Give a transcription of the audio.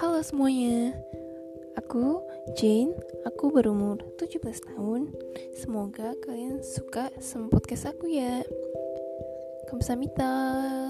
Halo semuanya, aku Jane, aku berumur 17 tahun. Semoga kalian suka sama podcast aku ya. Kamsahamnida.